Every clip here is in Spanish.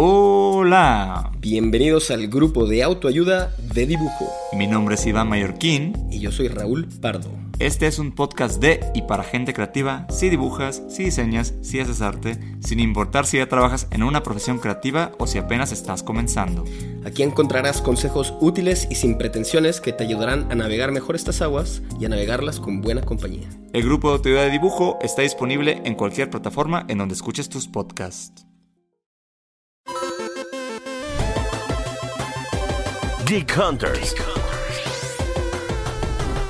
¡Hola! Bienvenidos al grupo de autoayuda de dibujo. Mi nombre es Iván Mayorquín. Y yo soy Raúl Pardo. Este es un podcast de y para gente creativa. Si dibujas, si diseñas, si haces arte, sin importar si ya trabajas en una profesión creativa o si apenas estás comenzando. Aquí encontrarás consejos útiles y sin pretensiones que te ayudarán a navegar mejor estas aguas y a navegarlas con buena compañía. El grupo de autoayuda de dibujo está disponible en cualquier plataforma en donde escuches tus podcasts. Geek Hunters.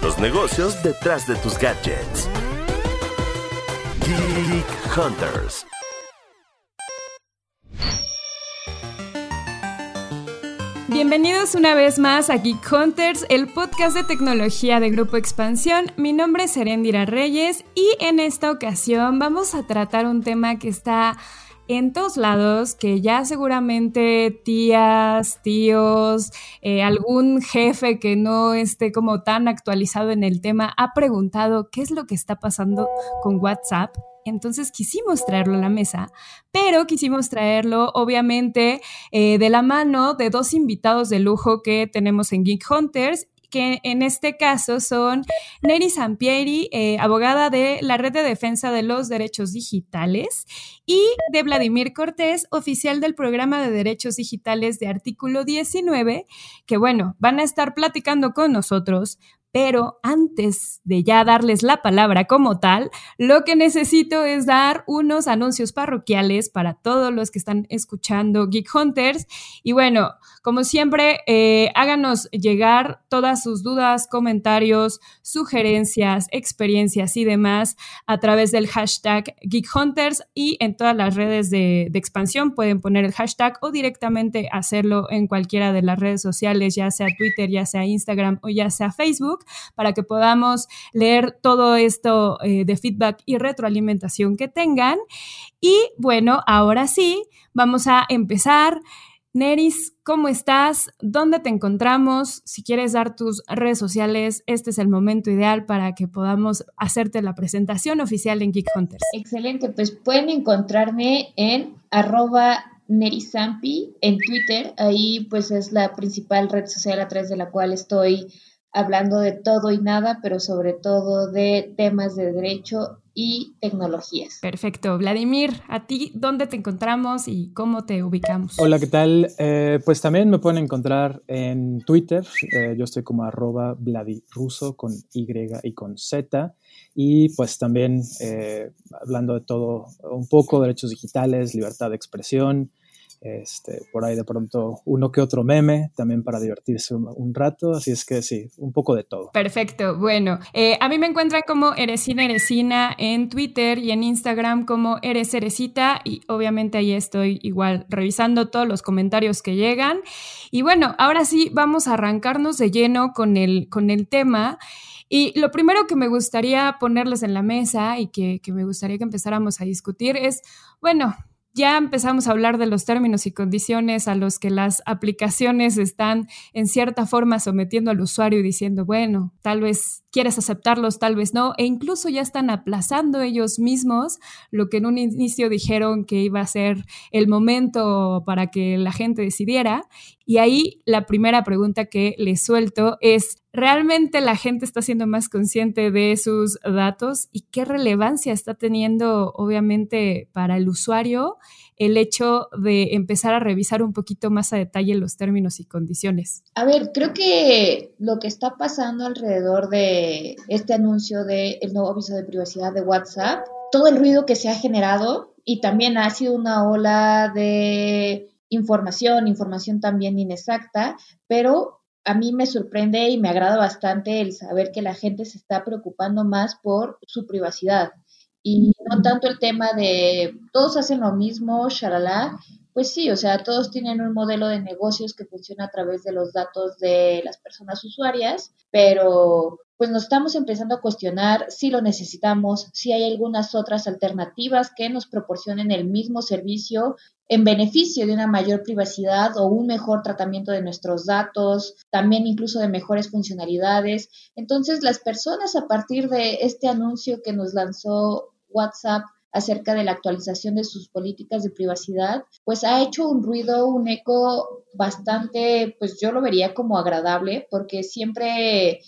Los negocios detrás de tus gadgets. Geek Hunters. Bienvenidos una vez más a Geek Hunters, el podcast de tecnología de Grupo Expansión. Mi nombre es Eréndira Reyes y en esta ocasión vamos a tratar un tema que está en todos lados, que ya seguramente tías, tíos, algún jefe que no esté como tan actualizado en el tema ha preguntado qué es lo que está pasando con WhatsApp. Entonces quisimos traerlo a la mesa, pero quisimos traerlo obviamente de la mano de dos invitados de lujo que tenemos en Geek Hunters, que en este caso son Neri Sampieri, abogada de la Red de Defensa de los Derechos Digitales, y de Vladimir Cortés, oficial del Programa de Derechos Digitales de Artículo 19, que bueno, van a estar platicando con nosotros. Pero antes de ya darles la palabra como tal, lo que necesito es dar unos anuncios parroquiales para todos los que están escuchando Geek Hunters. Y bueno, como siempre, háganos llegar todas sus dudas, comentarios, sugerencias, experiencias y demás a través del hashtag Geek Hunters, y en todas las redes de expansión pueden poner el hashtag o directamente hacerlo en cualquiera de las redes sociales, ya sea Twitter, ya sea Instagram o ya sea Facebook, para que podamos leer todo esto de feedback y retroalimentación que tengan. Y bueno, ahora sí, vamos a empezar. Neris, ¿cómo estás? ¿Dónde te encontramos? Si quieres dar tus redes sociales, este es el momento ideal para que podamos hacerte la presentación oficial en Geek Hunters. Excelente, pues pueden encontrarme en @NeriSampi en Twitter. Ahí pues es la principal red social a través de la cual estoy hablando de todo y nada, pero sobre todo de temas de derecho y tecnologías. Perfecto. Vladimir, ¿a ti dónde te encontramos y cómo te ubicamos? Hola, ¿qué tal? Pues también me pueden encontrar en Twitter. Yo estoy como @vladiruso con Y y con Z. Y pues también hablando de todo un poco, derechos digitales, libertad de expresión. Por ahí de pronto uno que otro meme también para divertirse un rato, así es que sí, un poco de todo. Perfecto, bueno, a mí me encuentran como Eresina en Twitter y en Instagram como Eresita, y obviamente ahí estoy igual revisando todos los comentarios que llegan. Y bueno, ahora sí vamos a arrancarnos de lleno con el tema. Y lo primero que me gustaría ponerles en la mesa y que me gustaría que empezáramos a discutir es, bueno, ya empezamos a hablar de los términos y condiciones a los que las aplicaciones están en cierta forma sometiendo al usuario y diciendo, bueno, tal vez quieres aceptarlos, tal vez no, e incluso ya están aplazando ellos mismos lo que en un inicio dijeron que iba a ser el momento para que la gente decidiera. Y ahí la primera pregunta que les suelto es, ¿realmente la gente está siendo más consciente de sus datos? ¿Y qué relevancia está teniendo, obviamente, para el usuario el hecho de empezar a revisar un poquito más a detalle los términos y condiciones? A ver, creo que lo que está pasando alrededor de este anuncio del nuevo aviso de privacidad de WhatsApp, todo el ruido que se ha generado, y también ha sido una ola de información también inexacta, pero a mí me sorprende y me agrada bastante el saber que la gente se está preocupando más por su privacidad y no tanto el tema de todos hacen lo mismo, shalala. Pues sí, o sea, todos tienen un modelo de negocios que funciona a través de los datos de las personas usuarias, pero pues nos estamos empezando a cuestionar si lo necesitamos, si hay algunas otras alternativas que nos proporcionen el mismo servicio en beneficio de una mayor privacidad o un mejor tratamiento de nuestros datos, también incluso de mejores funcionalidades. Entonces, las personas a partir de este anuncio que nos lanzó WhatsApp acerca de la actualización de sus políticas de privacidad, pues ha hecho un ruido, un eco bastante, pues yo lo vería como agradable, porque siempre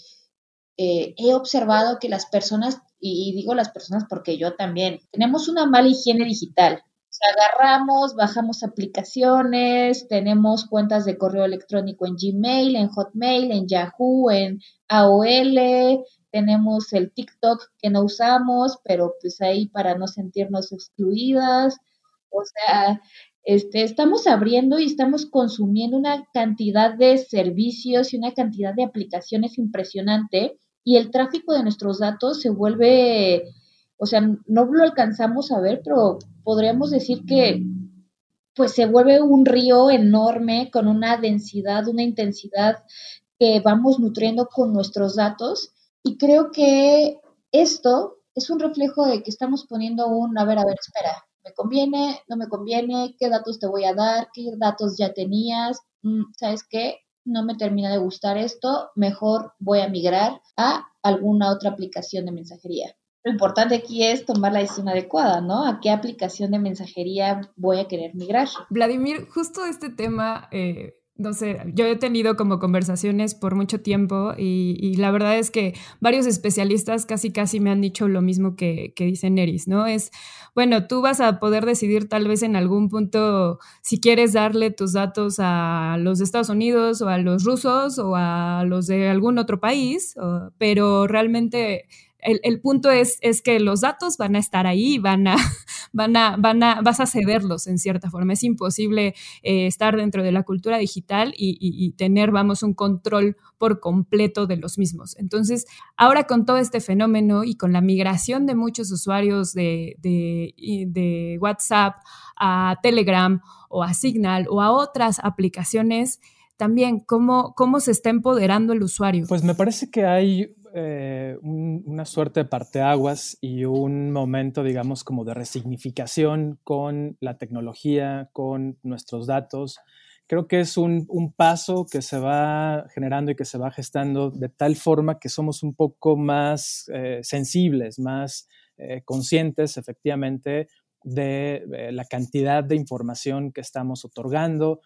he observado que las personas, y digo las personas porque yo también, tenemos una mala higiene digital. O sea, agarramos, bajamos aplicaciones, tenemos cuentas de correo electrónico en Gmail, en Hotmail, en Yahoo, en AOL, tenemos el TikTok que no usamos, pero pues ahí para no sentirnos excluidas. O sea, estamos abriendo y estamos consumiendo una cantidad de servicios y una cantidad de aplicaciones impresionante, y el tráfico de nuestros datos se vuelve... O sea, no lo alcanzamos a ver, pero podríamos decir que pues se vuelve un río enorme con una densidad, una intensidad que vamos nutriendo con nuestros datos, y creo que esto es un reflejo de que estamos poniendo un, a ver, espera, ¿me conviene? ¿No me conviene? ¿Qué datos te voy a dar? ¿Qué datos ya tenías? ¿Sabes qué? No me termina de gustar esto, mejor voy a migrar a alguna otra aplicación de mensajería. Lo importante aquí es tomar la decisión adecuada, ¿no? ¿A qué aplicación de mensajería voy a querer migrar? Vladimir, justo este tema, no sé, yo he tenido como conversaciones por mucho tiempo y la verdad es que varios especialistas casi me han dicho lo mismo que dice Neris, ¿no? Es, bueno, tú vas a poder decidir tal vez en algún punto si quieres darle tus datos a los de Estados Unidos o a los rusos o a los de algún otro país, pero realmente... El punto es que los datos van a estar ahí, vas a cederlos en cierta forma. Es imposible estar dentro de la cultura digital y tener, un control por completo de los mismos. Entonces, ahora con todo este fenómeno y con la migración de muchos usuarios de WhatsApp a Telegram o a Signal o a otras aplicaciones, también, ¿cómo se está empoderando el usuario? Pues me parece que hay... una suerte de parteaguas y un momento, como de resignificación con la tecnología, con nuestros datos. Creo que es un paso que se va generando y que se va gestando de tal forma que somos un poco más sensibles, más conscientes, efectivamente, de la cantidad de información que estamos otorgando.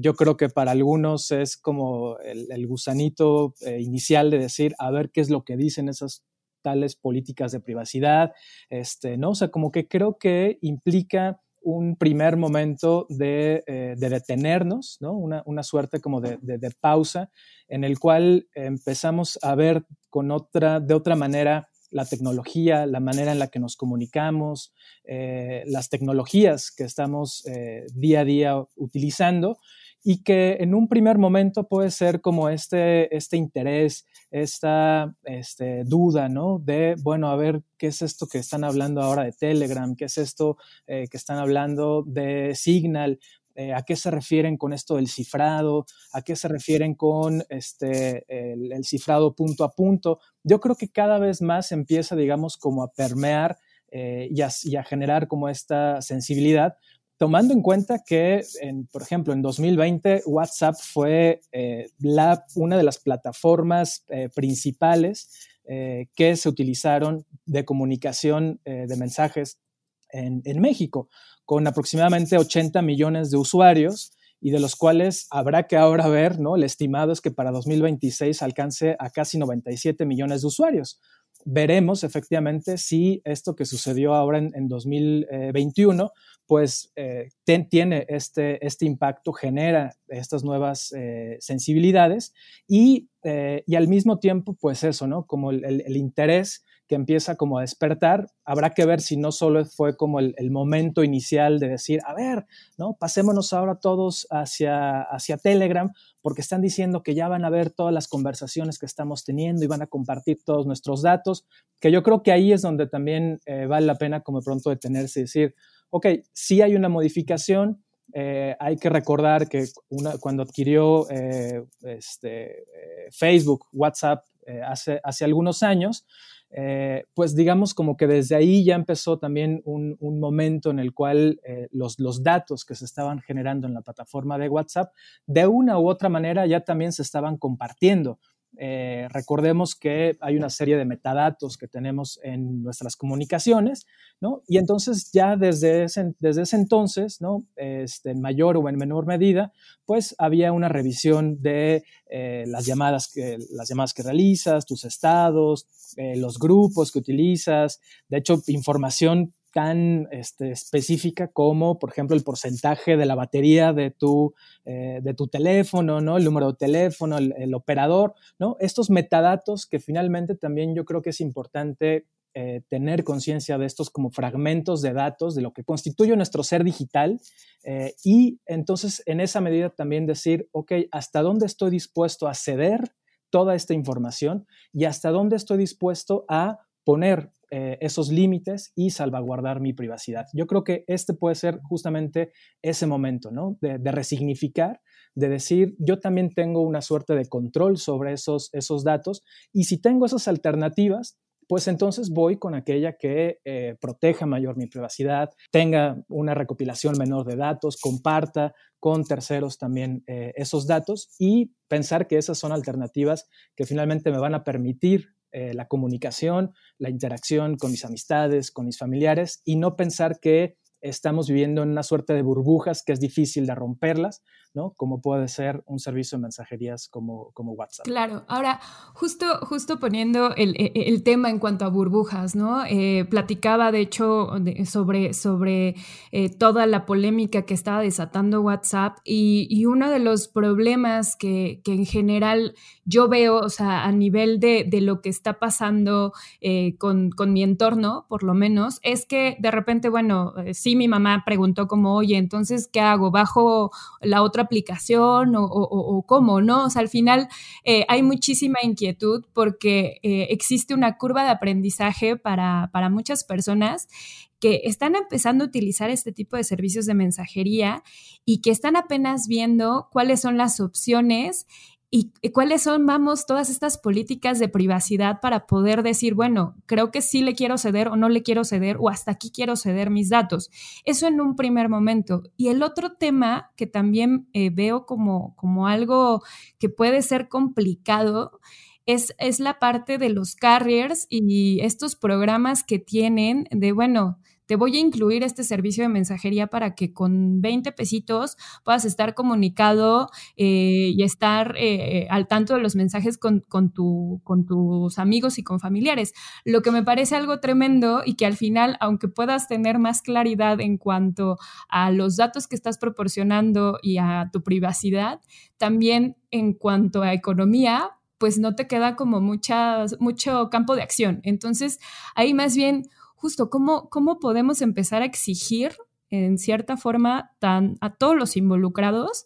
Yo creo que para algunos es como el gusanito inicial de decir, a ver qué es lo que dicen esas tales políticas de privacidad, ¿no? O sea, como que creo que implica un primer momento de detenernos, ¿no? Una suerte como de pausa en el cual empezamos a ver de otra manera la tecnología, la manera en la que nos comunicamos, las tecnologías que estamos día a día utilizando, y que en un primer momento puede ser como este interés, esta duda, ¿no? De, bueno, a ver, ¿qué es esto que están hablando ahora de Telegram? ¿Qué es esto que están hablando de Signal? ¿A qué se refieren con esto del cifrado? ¿A qué se refieren con el cifrado punto a punto? Yo creo que cada vez más empieza, como a permear y a generar como esta sensibilidad, tomando en cuenta que, por ejemplo, en 2020 WhatsApp fue una de las plataformas principales que se utilizaron de comunicación de mensajes en México, con aproximadamente 80 millones de usuarios, y de los cuales habrá que ahora ver, ¿no? El estimado es que para 2026 alcance a casi 97 millones de usuarios. Veremos efectivamente si esto que sucedió ahora en 2021, pues tiene este impacto, genera estas nuevas sensibilidades y al mismo tiempo, pues eso, ¿no? Como el interés que empieza como a despertar. Habrá que ver si no solo fue como el momento inicial de decir, a ver, ¿no? Pasémonos ahora todos hacia Telegram, porque están diciendo que ya van a ver todas las conversaciones que estamos teniendo y van a compartir todos nuestros datos, que yo creo que ahí es donde también vale la pena como de pronto detenerse y decir, ok, sí hay una modificación. Hay que recordar que cuando adquirió Facebook, WhatsApp, hace algunos años, pues como que desde ahí ya empezó también un momento en el cual los datos que se estaban generando en la plataforma de WhatsApp de una u otra manera ya también se estaban compartiendo. Recordemos que hay una serie de metadatos que tenemos en nuestras comunicaciones, ¿no? Y entonces ya desde ese entonces, ¿no? En mayor o en menor medida, pues había una revisión de las llamadas que realizas, tus estados, los grupos que utilizas, de hecho información tan específica como, por ejemplo, el porcentaje de la batería de tu teléfono, ¿no? El número de teléfono, el operador, ¿no? Estos metadatos que finalmente también yo creo que es importante tener conciencia de estos como fragmentos de datos, de lo que constituye nuestro ser digital, y entonces en esa medida también decir, ok, ¿hasta dónde estoy dispuesto a ceder toda esta información y hasta dónde estoy dispuesto a poner esos límites y salvaguardar mi privacidad? Yo creo que este puede ser justamente ese momento, ¿no? De resignificar, de decir, yo también tengo una suerte de control sobre esos datos, y si tengo esas alternativas, pues entonces voy con aquella que proteja mayor mi privacidad, tenga una recopilación menor de datos, comparta con terceros también esos datos, y pensar que esas son alternativas que finalmente me van a permitir la comunicación, la interacción con mis amistades, con mis familiares, y no pensar que estamos viviendo en una suerte de burbujas que es difícil de romperlas, ¿no? Como puede ser un servicio de mensajerías como WhatsApp. Claro. Ahora, justo poniendo el tema en cuanto a burbujas, ¿no? Platicaba, de hecho, sobre toda la polémica que estaba desatando WhatsApp, y uno de los problemas que en general yo veo, o sea, a nivel de lo que está pasando con mi entorno, por lo menos, es que de repente, bueno, sí, mi mamá preguntó como, oye, entonces, ¿qué hago? ¿Bajo la otra aplicación o cómo, no? O sea, al final hay muchísima inquietud porque existe una curva de aprendizaje para muchas personas que están empezando a utilizar este tipo de servicios de mensajería y que están apenas viendo cuáles son las opciones ¿Y cuáles son, todas estas políticas de privacidad para poder decir, bueno, creo que sí le quiero ceder o no le quiero ceder o hasta aquí quiero ceder mis datos? Eso en un primer momento. Y el otro tema que también veo como algo que puede ser complicado es la parte de los carriers y estos programas que tienen de, bueno, te voy a incluir este servicio de mensajería para que con 20 pesitos puedas estar comunicado y estar al tanto de los mensajes con tus amigos y con familiares. Lo que me parece algo tremendo y que al final, aunque puedas tener más claridad en cuanto a los datos que estás proporcionando y a tu privacidad, también en cuanto a economía, pues no te queda como mucho campo de acción. Entonces, ahí más bien justo, ¿cómo podemos empezar a exigir, en cierta forma, a todos los involucrados,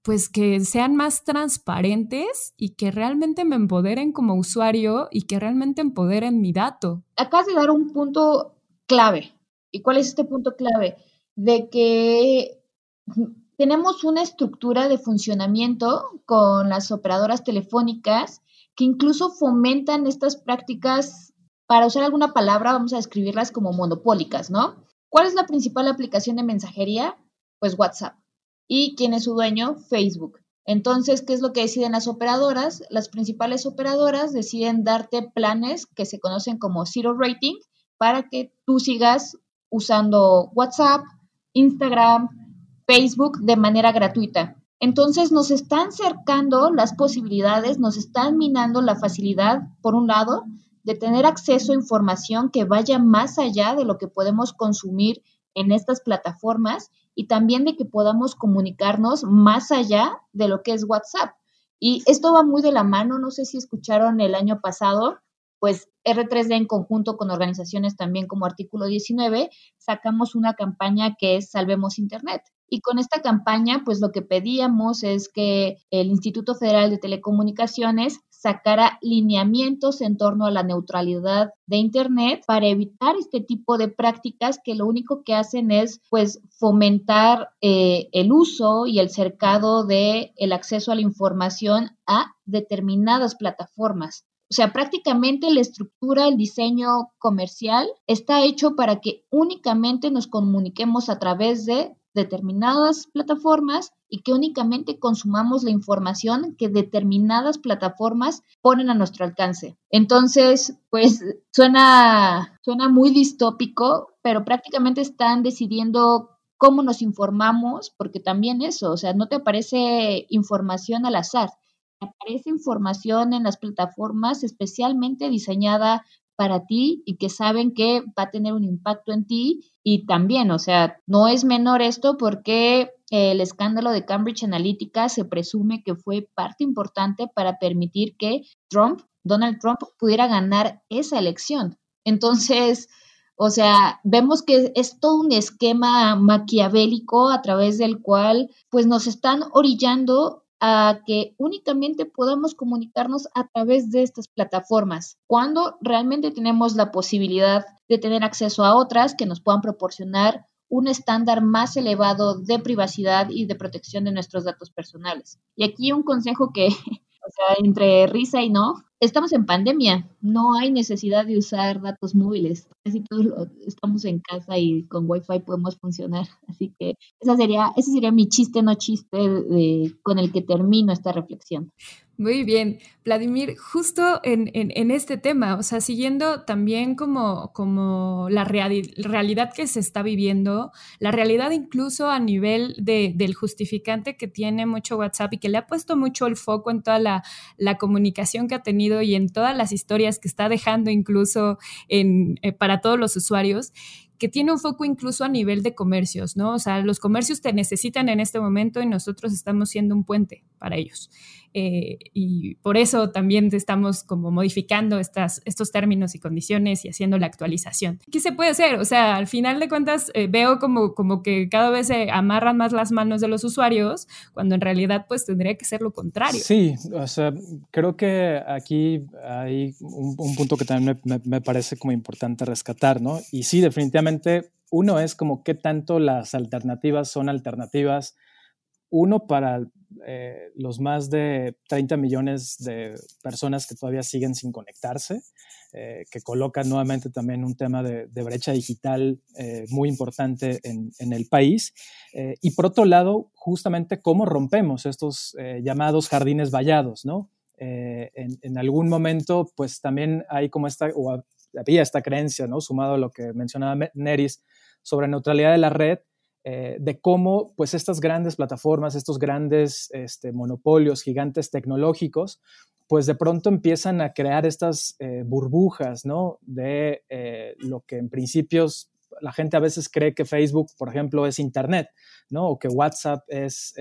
pues que sean más transparentes y que realmente me empoderen como usuario y que realmente empoderen mi dato? Acabas de dar un punto clave. ¿Y cuál es este punto clave? De que tenemos una estructura de funcionamiento con las operadoras telefónicas que incluso fomentan estas prácticas. Para usar alguna palabra, vamos a describirlas como monopólicas, ¿no? ¿Cuál es la principal aplicación de mensajería? Pues WhatsApp. ¿Y quién es su dueño? Facebook. Entonces, ¿qué es lo que deciden las operadoras? Las principales operadoras deciden darte planes que se conocen como zero rating para que tú sigas usando WhatsApp, Instagram, Facebook de manera gratuita. Entonces, nos están cercando las posibilidades, nos están minando la facilidad, por un lado, de tener acceso a información que vaya más allá de lo que podemos consumir en estas plataformas y también de que podamos comunicarnos más allá de lo que es WhatsApp. Y esto va muy de la mano, no sé si escucharon el año pasado, pues R3D en conjunto con organizaciones también como Artículo 19, sacamos una campaña que es Salvemos Internet. Y con esta campaña, pues lo que pedíamos es que el Instituto Federal de Telecomunicaciones sacara lineamientos en torno a la neutralidad de Internet para evitar este tipo de prácticas que lo único que hacen es, pues, fomentar el uso y el cercado del acceso a la información a determinadas plataformas. O sea, prácticamente la estructura, el diseño comercial está hecho para que únicamente nos comuniquemos a través de determinadas plataformas y que únicamente consumamos la información que determinadas plataformas ponen a nuestro alcance. Entonces, pues suena muy distópico, pero prácticamente están decidiendo cómo nos informamos, porque también eso, o sea, no te aparece información al azar, te aparece información en las plataformas especialmente diseñada para ti y que saben que va a tener un impacto en ti. Y también, o sea, no es menor esto porque el escándalo de Cambridge Analytica se presume que fue parte importante para permitir que Donald Trump pudiera ganar esa elección. Entonces, o sea, vemos que es todo un esquema maquiavélico a través del cual pues nos están orillando a que únicamente podamos comunicarnos a través de estas plataformas, cuando realmente tenemos la posibilidad de tener acceso a otras que nos puedan proporcionar un estándar más elevado de privacidad y de protección de nuestros datos personales. Y aquí un consejo que, o sea, entre risa y no, estamos en pandemia, no hay necesidad de usar datos móviles, casi todos estamos en casa y con Wi-Fi podemos funcionar, así que ese sería mi chiste, no chiste, con el que termino esta reflexión. Muy bien, Vladimir, justo en este tema, o sea, siguiendo también como la realidad que se está viviendo, la realidad incluso a nivel del justificante que tiene mucho WhatsApp y que le ha puesto mucho el foco en toda la comunicación que ha tenido y en todas las historias que está dejando incluso para todos los usuarios, que tiene un foco incluso a nivel de comercios, ¿no? O sea, los comercios te necesitan en este momento y nosotros estamos siendo un puente para ellos. Y por eso también estamos como modificando estos términos y condiciones y haciendo la actualización. ¿Qué se puede hacer? O sea, al final de cuentas veo como que cada vez se amarran más las manos de los usuarios, cuando en realidad pues tendría que ser lo contrario. Sí, o sea, creo que aquí hay un punto que también me parece como importante rescatar, ¿no? Y sí, definitivamente uno es como qué tanto las alternativas son alternativas. Uno para los más de 30 millones de personas que todavía siguen sin conectarse, que colocan nuevamente también un tema de brecha digital muy importante en el país. Y por otro lado, justamente cómo rompemos estos llamados jardines vallados, ¿no? En algún momento, pues también hay como había esta creencia, ¿no? Sumado a lo que mencionaba Neris sobre neutralidad de la red, de cómo pues estas grandes plataformas, estos grandes monopolios, gigantes tecnológicos, pues de pronto empiezan a crear estas burbujas, ¿no? De lo que en principios la gente a veces cree que Facebook, por ejemplo, es internet, ¿no? O que WhatsApp es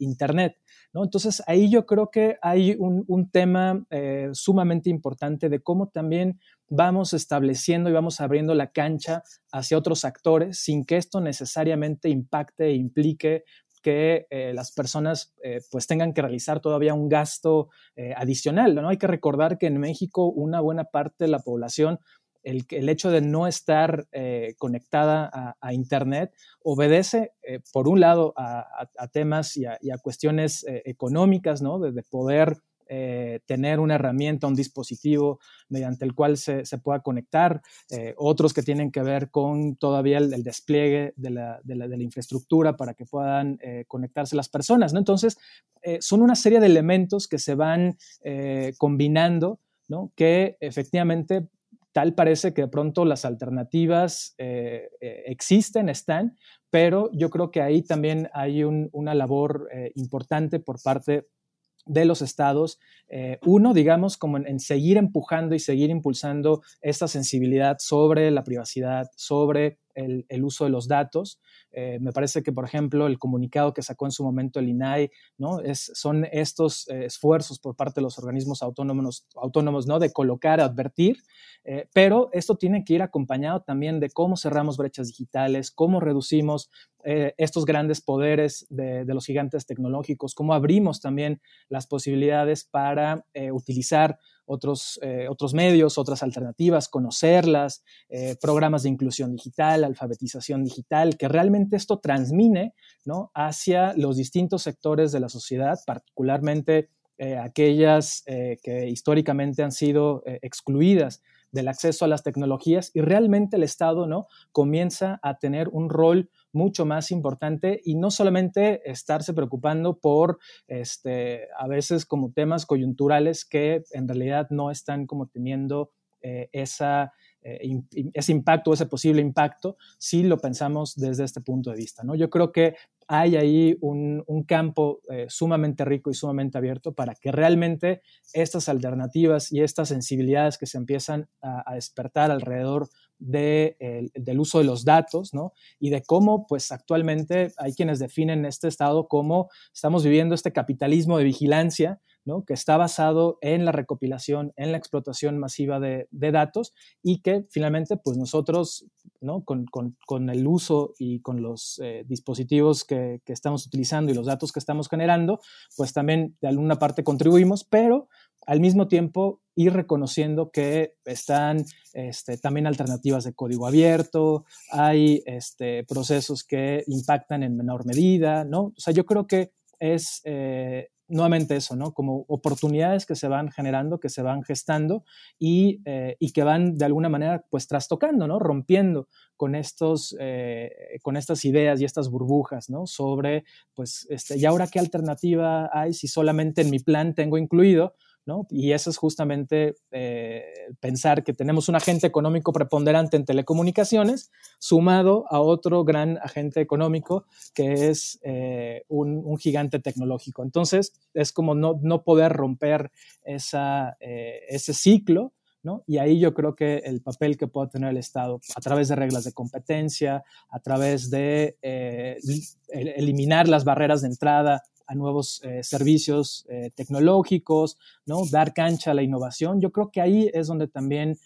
internet, ¿no? Entonces ahí yo creo que hay un tema sumamente importante de cómo también vamos estableciendo y vamos abriendo la cancha hacia otros actores sin que esto necesariamente impacte e implique que las personas pues tengan que realizar todavía un gasto adicional, ¿no? Hay que recordar que en México una buena parte de la población, el hecho de no estar conectada a Internet obedece, por un lado, a temas y a cuestiones económicas, ¿no? De poder tener una herramienta, un dispositivo mediante el cual se pueda conectar, otros que tienen que ver con todavía el despliegue de la infraestructura para que puedan conectarse las personas, ¿no? Entonces, son una serie de elementos que se van combinando, ¿no? Que efectivamente tal parece que de pronto las alternativas existen, están, pero yo creo que ahí también hay una labor importante por parte de los estados, uno, digamos, como en seguir empujando y seguir impulsando esta sensibilidad sobre la privacidad, sobre el uso de los datos. Me parece que, por ejemplo, el comunicado que sacó en su momento el INAI, ¿no? Son estos esfuerzos por parte de los organismos autónomos, ¿no? De colocar, advertir, pero esto tiene que ir acompañado también de cómo cerramos brechas digitales, cómo reducimos estos grandes poderes de los gigantes tecnológicos, cómo abrimos también las posibilidades para utilizar otros medios, otras alternativas, conocerlas, programas de inclusión digital, alfabetización digital, que realmente esto transmine, ¿no? Hacia los distintos sectores de la sociedad, particularmente aquellas que históricamente han sido excluidas del acceso a las tecnologías, y realmente el Estado, ¿no?, comienza a tener un rol mucho más importante y no solamente estarse preocupando por a veces como temas coyunturales que en realidad no están como teniendo ese impacto, ese posible impacto, si lo pensamos desde este punto de vista, ¿no? Yo creo que hay ahí un campo sumamente rico y sumamente abierto para que realmente estas alternativas y estas sensibilidades que se empiezan a despertar alrededor del uso de los datos, ¿no?, y de cómo pues actualmente hay quienes definen este estado como estamos viviendo este capitalismo de vigilancia, ¿no?, que está basado en la recopilación, en la explotación masiva de datos, y que finalmente pues nosotros, ¿no?, con el uso y con los dispositivos que estamos utilizando y los datos que estamos generando, pues también de alguna parte contribuimos, pero al mismo tiempo ir reconociendo que están también alternativas de código abierto, hay procesos que impactan en menor medida, ¿no? O sea, yo creo que es nuevamente eso, ¿no?, como oportunidades que se van generando, que se van gestando y que van de alguna manera pues trastocando, ¿no?, rompiendo con estas ideas y estas burbujas, ¿no?, sobre pues ¿y ahora qué alternativa hay si solamente en mi plan tengo incluido, ¿no? Y eso es justamente pensar que tenemos un agente económico preponderante en telecomunicaciones sumado a otro gran agente económico que es un gigante tecnológico. Entonces, es como no poder romper ese ciclo, ¿no? Y ahí yo creo que el papel que pueda tener el Estado a través de reglas de competencia, a través de eliminar las barreras de entrada a nuevos servicios tecnológicos, ¿no?, dar cancha a la innovación. Yo creo que ahí es donde también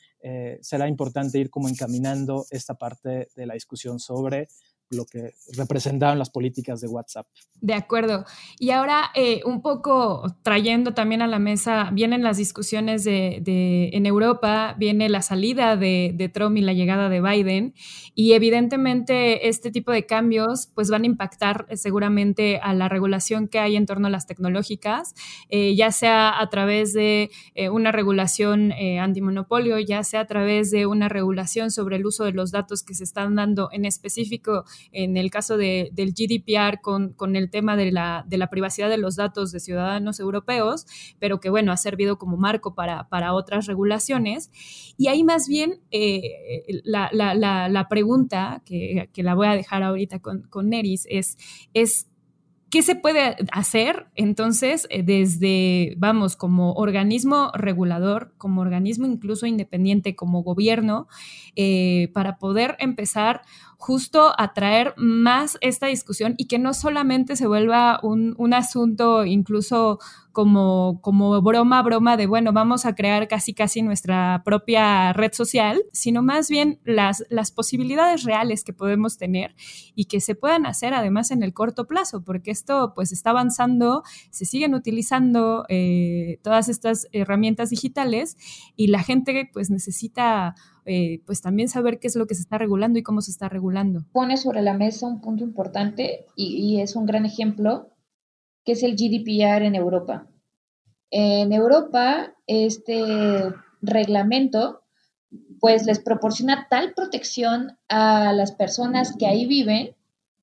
será importante ir como encaminando esta parte de la discusión sobre lo que representaron las políticas de WhatsApp. De acuerdo. Y ahora un poco trayendo también a la mesa, vienen las discusiones en Europa, viene la salida de Trump y la llegada de Biden, y evidentemente este tipo de cambios pues van a impactar seguramente a la regulación que hay en torno a las tecnológicas, ya sea a través de una regulación antimonopolio, ya sea a través de una regulación sobre el uso de los datos que se están dando en específico en el caso del GDPR con el tema de la privacidad de los datos de ciudadanos europeos, pero que, bueno, ha servido como marco para otras regulaciones. Y ahí más bien la pregunta que la voy a dejar ahorita con Neris es ¿qué se puede hacer entonces desde, vamos, como organismo regulador, como organismo incluso independiente, como gobierno, para poder empezar justo a traer más esta discusión y que no solamente se vuelva un asunto incluso como broma de, bueno, vamos a crear casi nuestra propia red social, sino más bien las posibilidades reales que podemos tener y que se puedan hacer además en el corto plazo, porque esto pues está avanzando, se siguen utilizando todas estas herramientas digitales y la gente pues necesita pues también saber qué es lo que se está regulando y cómo se está regulando. Pone sobre la mesa un punto importante y es un gran ejemplo, que es el GDPR en Europa. En Europa, este reglamento pues les proporciona tal protección a las personas que ahí viven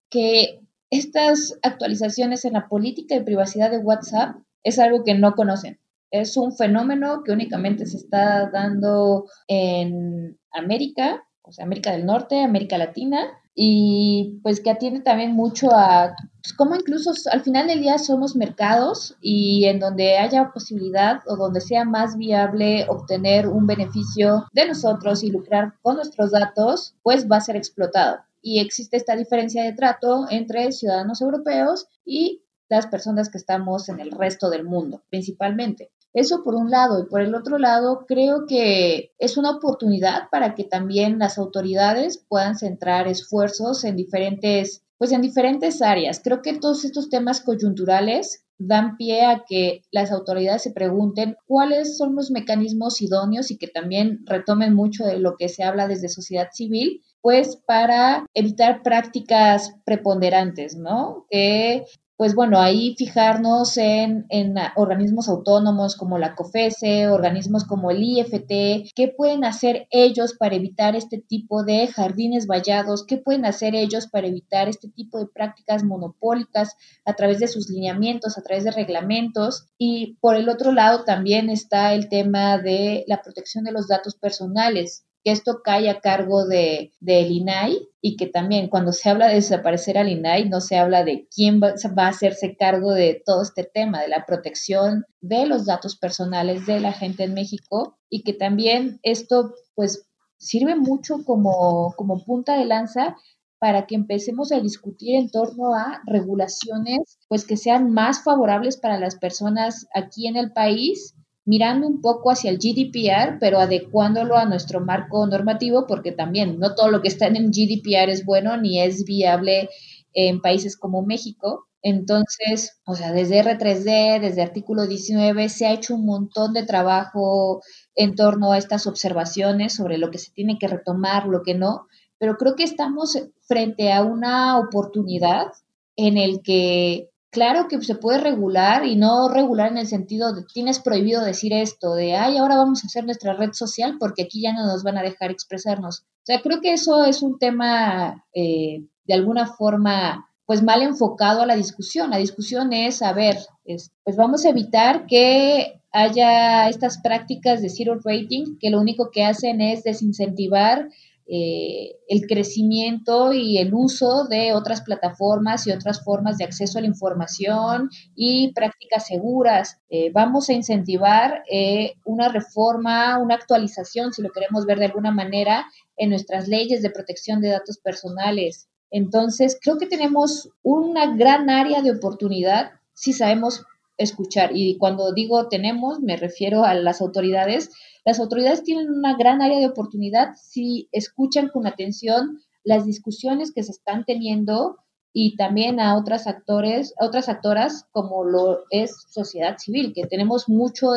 que estas actualizaciones en la política de privacidad de WhatsApp es algo que no conocen. Es un fenómeno que únicamente se está dando en América, o sea, América del Norte, América Latina, y pues que atiende también mucho a pues, cómo incluso al final del día somos mercados y en donde haya posibilidad o donde sea más viable obtener un beneficio de nosotros y lucrar con nuestros datos, pues va a ser explotado. Y existe esta diferencia de trato entre ciudadanos europeos y las personas que estamos en el resto del mundo, principalmente. Eso por un lado, y por el otro lado creo que es una oportunidad para que también las autoridades puedan centrar esfuerzos en diferentes áreas. Creo que todos estos temas coyunturales dan pie a que las autoridades se pregunten cuáles son los mecanismos idóneos y que también retomen mucho de lo que se habla desde sociedad civil, pues para evitar prácticas preponderantes, ¿no? Que pues bueno, ahí fijarnos en organismos autónomos como la COFECE, organismos como el IFT, qué pueden hacer ellos para evitar este tipo de jardines vallados, qué pueden hacer ellos para evitar este tipo de prácticas monopólicas a través de sus lineamientos, a través de reglamentos. Y por el otro lado también está el tema de la protección de los datos personales, que esto cae a cargo del INAI, y que también cuando se habla de desaparecer al INAI no se habla de quién va a hacerse cargo de todo este tema, de la protección de los datos personales de la gente en México, y que también esto pues sirve mucho como punta de lanza para que empecemos a discutir en torno a regulaciones pues que sean más favorables para las personas aquí en el país, mirando un poco hacia el GDPR, pero adecuándolo a nuestro marco normativo, porque también no todo lo que está en el GDPR es bueno ni es viable en países como México. Entonces, o sea, desde R3D, desde Artículo 19, se ha hecho un montón de trabajo en torno a estas observaciones sobre lo que se tiene que retomar, lo que no, pero creo que estamos frente a una oportunidad en el que claro que se puede regular, y no regular en el sentido de tienes prohibido decir esto, de ahora vamos a hacer nuestra red social porque aquí ya no nos van a dejar expresarnos. O sea, creo que eso es un tema de alguna forma pues mal enfocado a la discusión. La discusión es, pues vamos a evitar que haya estas prácticas de zero rating que lo único que hacen es desincentivar el crecimiento y el uso de otras plataformas y otras formas de acceso a la información y prácticas seguras. Vamos a incentivar una reforma, una actualización, si lo queremos ver de alguna manera, en nuestras leyes de protección de datos personales. Entonces, creo que tenemos una gran área de oportunidad si sabemos escuchar. Y cuando digo tenemos, me refiero a las autoridades. Las autoridades tienen una gran área de oportunidad si escuchan con atención las discusiones que se están teniendo y también a otros actores, otras actoras como lo es sociedad civil, que tenemos mucho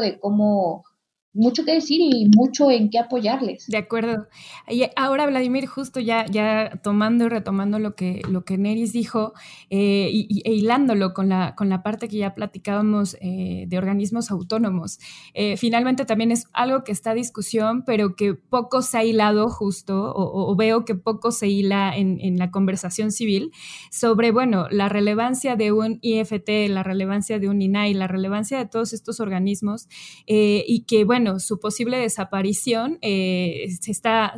que decir y mucho en qué apoyarles. De acuerdo. Y ahora, Vladimir, justo ya tomando y retomando lo que Neris dijo e hilándolo con la parte que ya platicábamos de organismos autónomos. Finalmente también es algo que está en discusión, pero que poco se ha hilado justo, o veo que poco se hila en la conversación civil sobre, bueno, la relevancia de un IFT, la relevancia de un INAI, la relevancia de todos estos organismos y que, bueno, su posible desaparición se está,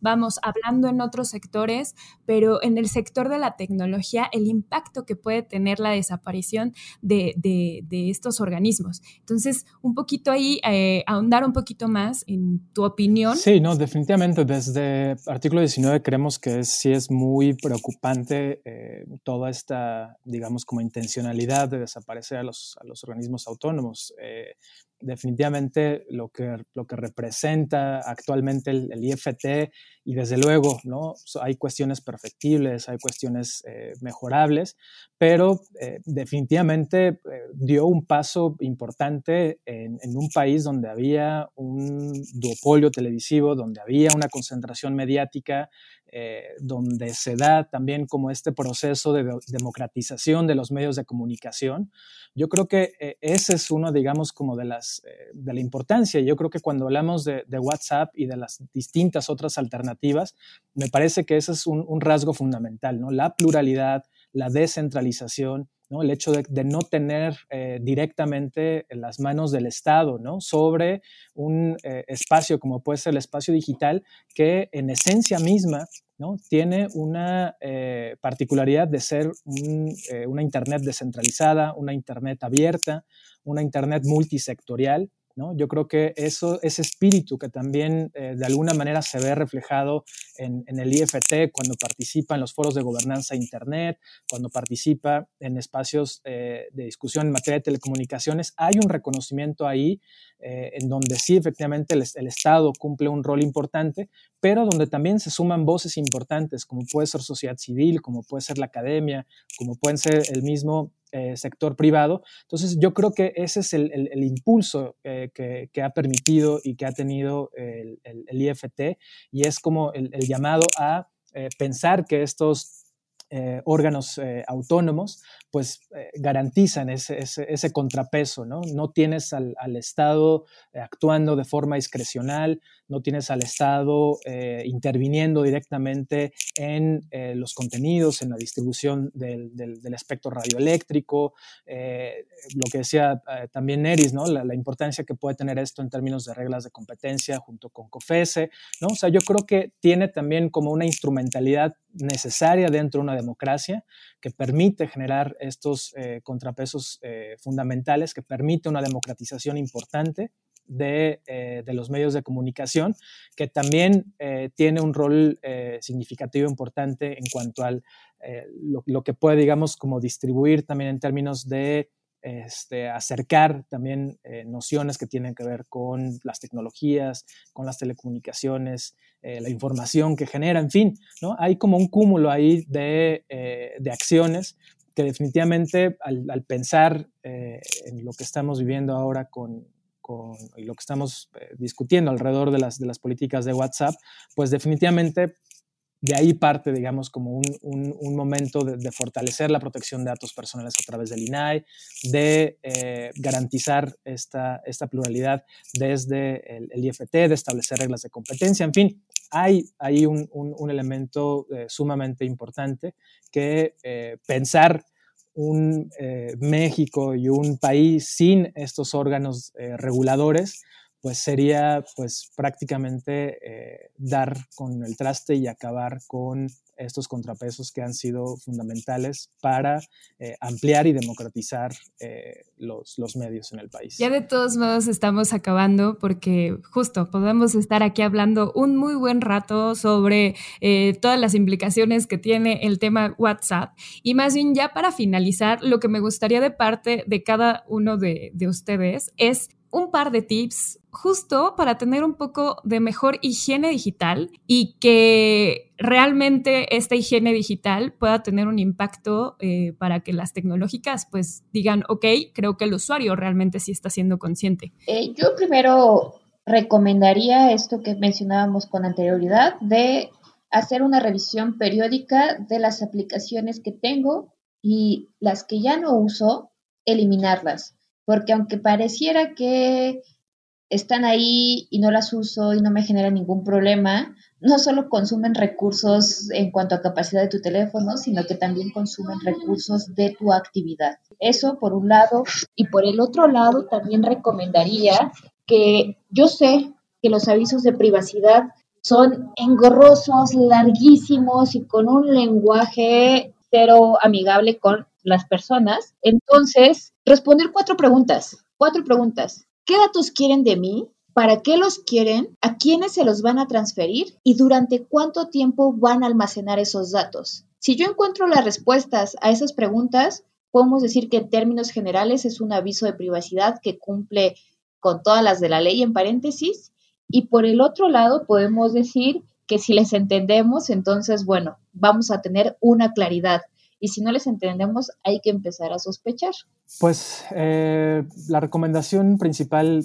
vamos, hablando en otros sectores, pero en el sector de la tecnología, el impacto que puede tener la desaparición de estos organismos. Entonces, un poquito ahí, ahondar un poquito más en tu opinión. Sí, no, definitivamente. Desde Artículo 19 creemos que sí es muy preocupante toda esta, digamos, como intencionalidad de desaparecer a los organismos autónomos. Definitivamente lo que representa actualmente el IFT, y desde luego, ¿no? Hay cuestiones perfectibles, hay cuestiones mejorables, pero definitivamente dio un paso importante en un país donde había un duopolio televisivo, donde había una concentración mediática, donde se da también como este proceso de democratización de los medios de comunicación. Yo creo que ese es uno, digamos, como de la importancia. Yo creo que cuando hablamos de WhatsApp y de las distintas otras alternativas, me parece que ese es un rasgo fundamental, ¿no? La pluralidad, la descentralización, ¿no? El hecho de no tener directamente en las manos del Estado, ¿no? Sobre un espacio como puede ser el espacio digital, que en esencia misma, ¿no? Tiene una particularidad de ser una Internet descentralizada, una Internet abierta, una Internet multisectorial, ¿no? Yo creo que ese espíritu que también de alguna manera se ve reflejado en el IFT cuando participa en los foros de gobernanza de Internet, cuando participa en espacios de discusión en materia de telecomunicaciones, hay un reconocimiento ahí en donde sí efectivamente el Estado cumple un rol importante, pero donde también se suman voces importantes como puede ser sociedad civil, como puede ser la academia, como pueden ser el mismo sector privado. Entonces yo creo que ese es el impulso que ha permitido y que ha tenido el IFT, y es como el llamado a pensar que estos órganos autónomos pues garantizan ese contrapeso, ¿no? No tienes al Estado actuando de forma discrecional, no tienes al Estado interviniendo directamente en los contenidos, en la distribución del espectro radioeléctrico, lo que decía también Neris, ¿no? La importancia que puede tener esto en términos de reglas de competencia junto con COFECE, ¿no? O sea, yo creo que tiene también como una instrumentalidad necesaria dentro de una democracia que permite generar estos contrapesos fundamentales, que permite una democratización importante de los medios de comunicación, que también tiene un rol significativo, importante en cuanto al lo que puede, digamos, como distribuir también en términos de acercar también nociones que tienen que ver con las tecnologías, con las telecomunicaciones, la información que genera, en fin, ¿no? Hay como un cúmulo ahí de acciones que definitivamente al pensar en lo que estamos viviendo ahora y lo que estamos discutiendo alrededor de las políticas de WhatsApp, pues definitivamente de ahí parte, digamos, como un momento de fortalecer la protección de datos personales a través del INAI, de garantizar esta pluralidad desde el IFT, de establecer reglas de competencia. En fin, hay ahí un elemento sumamente importante que pensar un México y un país sin estos órganos reguladores, pues sería pues prácticamente dar con el traste y acabar con estos contrapesos que han sido fundamentales para ampliar y democratizar los medios en el país. Ya de todos modos estamos acabando porque justo podemos estar aquí hablando un muy buen rato sobre todas las implicaciones que tiene el tema WhatsApp. Y más bien ya para finalizar, lo que me gustaría de parte de cada uno de ustedes es un par de tips justo para tener un poco de mejor higiene digital y que realmente esta higiene digital pueda tener un impacto para que las tecnológicas pues digan, ok, creo que el usuario realmente sí está siendo consciente. Yo primero recomendaría esto que mencionábamos con anterioridad de hacer una revisión periódica de las aplicaciones que tengo y las que ya no uso, eliminarlas. Porque aunque pareciera que están ahí y no las uso y no me genera ningún problema, no solo consumen recursos en cuanto a capacidad de tu teléfono, sino que también consumen recursos de tu actividad. Eso por un lado. Y por el otro lado también recomendaría que yo sé que los avisos de privacidad son engorrosos, larguísimos y con un lenguaje cero amigable con las personas. Entonces, responder cuatro preguntas. ¿Qué datos quieren de mí? ¿Para qué los quieren? ¿A quiénes se los van a transferir? ¿Y durante cuánto tiempo van a almacenar esos datos? Si yo encuentro las respuestas a esas preguntas, podemos decir que en términos generales es un aviso de privacidad que cumple con todas las de la ley, en paréntesis. Y por el otro lado, podemos decir que si les entendemos, entonces, bueno, vamos a tener una claridad. Y si no les entendemos, hay que empezar a sospechar. Pues la recomendación principal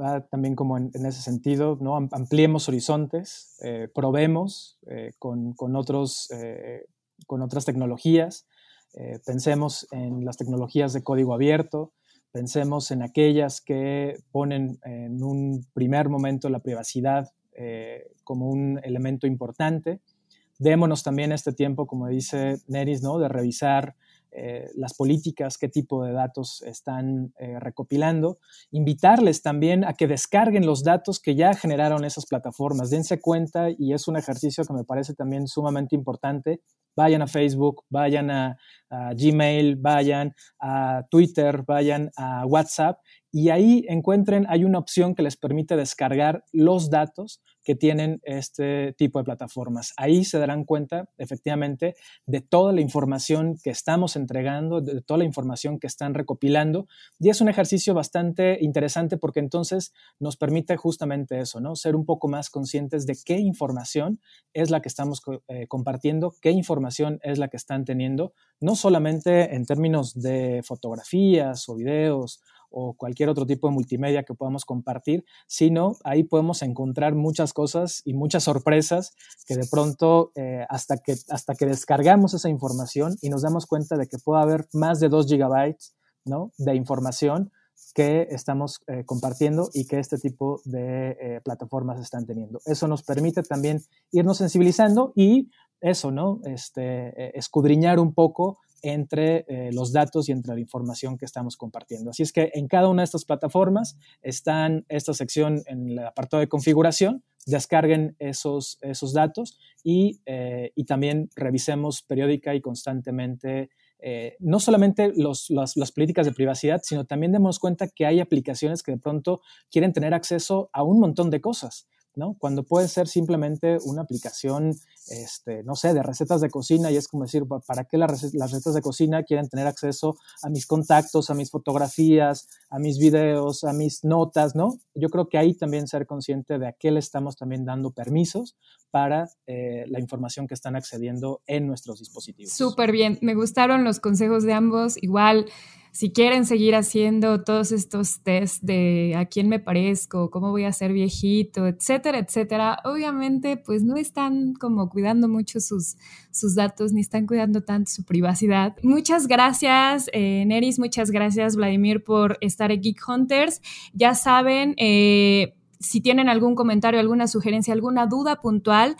va también como en ese sentido, ¿no? Ampliemos horizontes, probemos con otras tecnologías, pensemos en las tecnologías de código abierto, pensemos en aquellas que ponen en un primer momento la privacidad como un elemento importante. Démonos también este tiempo, como dice Neris, ¿no? De revisar las políticas, qué tipo de datos están recopilando. Invitarles también a que descarguen los datos que ya generaron esas plataformas. Dense cuenta, y es un ejercicio que me parece también sumamente importante. Vayan a Facebook, vayan a Gmail, vayan a Twitter, vayan a WhatsApp y ahí encuentren, hay una opción que les permite descargar los datos que tienen este tipo de plataformas. Ahí se darán cuenta, efectivamente, de toda la información que estamos entregando, de toda la información que están recopilando, y es un ejercicio bastante interesante porque entonces nos permite justamente eso, ¿no? Ser un poco más conscientes de qué información es la que estamos compartiendo, qué información es la que están teniendo, no solamente en términos de fotografías o videos o cualquier otro tipo de multimedia que podamos compartir, sino ahí podemos encontrar muchas cosas y muchas sorpresas que de pronto hasta que descargamos esa información y nos damos cuenta de que puede haber más de 2 gigabytes, ¿no?, de información que estamos compartiendo y que este tipo de plataformas están teniendo. Eso nos permite también irnos sensibilizando y eso, ¿no?, escudriñar un poco entre los datos y entre la información que estamos compartiendo. Así es que en cada una de estas plataformas están esta sección en el apartado de configuración, descarguen esos datos y también revisemos periódica y constantemente no solamente las políticas de privacidad, sino también demos cuenta que hay aplicaciones que de pronto quieren tener acceso a un montón de cosas, ¿no? Cuando puede ser simplemente una aplicación, no sé, de recetas de cocina, y es como decir, ¿para qué las recetas de cocina quieren tener acceso a mis contactos, a mis fotografías, a mis videos, a mis notas, ¿no? Yo creo que ahí también ser consciente de a qué le estamos también dando permisos para la información que están accediendo en nuestros dispositivos. Súper bien, me gustaron los consejos de ambos. Igual, si quieren seguir haciendo todos estos test de a quién me parezco, cómo voy a ser viejito, etcétera, etcétera, obviamente pues no están como cuidando mucho sus datos, ni están cuidando tanto su privacidad. Muchas gracias, Neris, muchas gracias, Vladimir, por estar en Geek Hunters. Ya saben, si tienen algún comentario, alguna sugerencia, alguna duda puntual,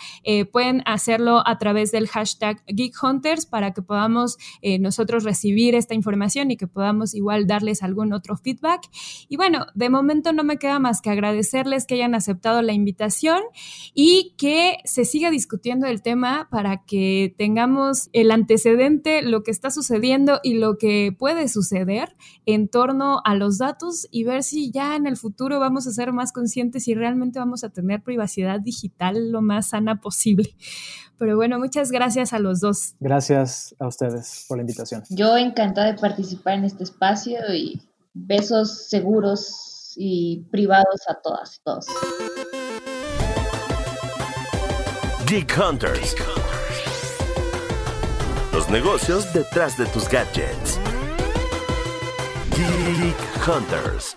pueden hacerlo a través del hashtag Geek Hunters para que podamos nosotros recibir esta información y que podamos igual darles algún otro feedback. Y bueno, de momento no me queda más que agradecerles que hayan aceptado la invitación y que se siga discutiendo el tema para que tengamos el antecedente, lo que está sucediendo y lo que puede suceder en torno a los datos y ver si ya en el futuro vamos a ser más conscientes si realmente vamos a tener privacidad digital lo más sana posible. Pero bueno, muchas gracias a los dos. Gracias a ustedes por la invitación. Yo encantada de participar en este espacio y besos seguros y privados a todas y todos. Geek Hunters. Los negocios detrás de tus gadgets. Geek Hunters.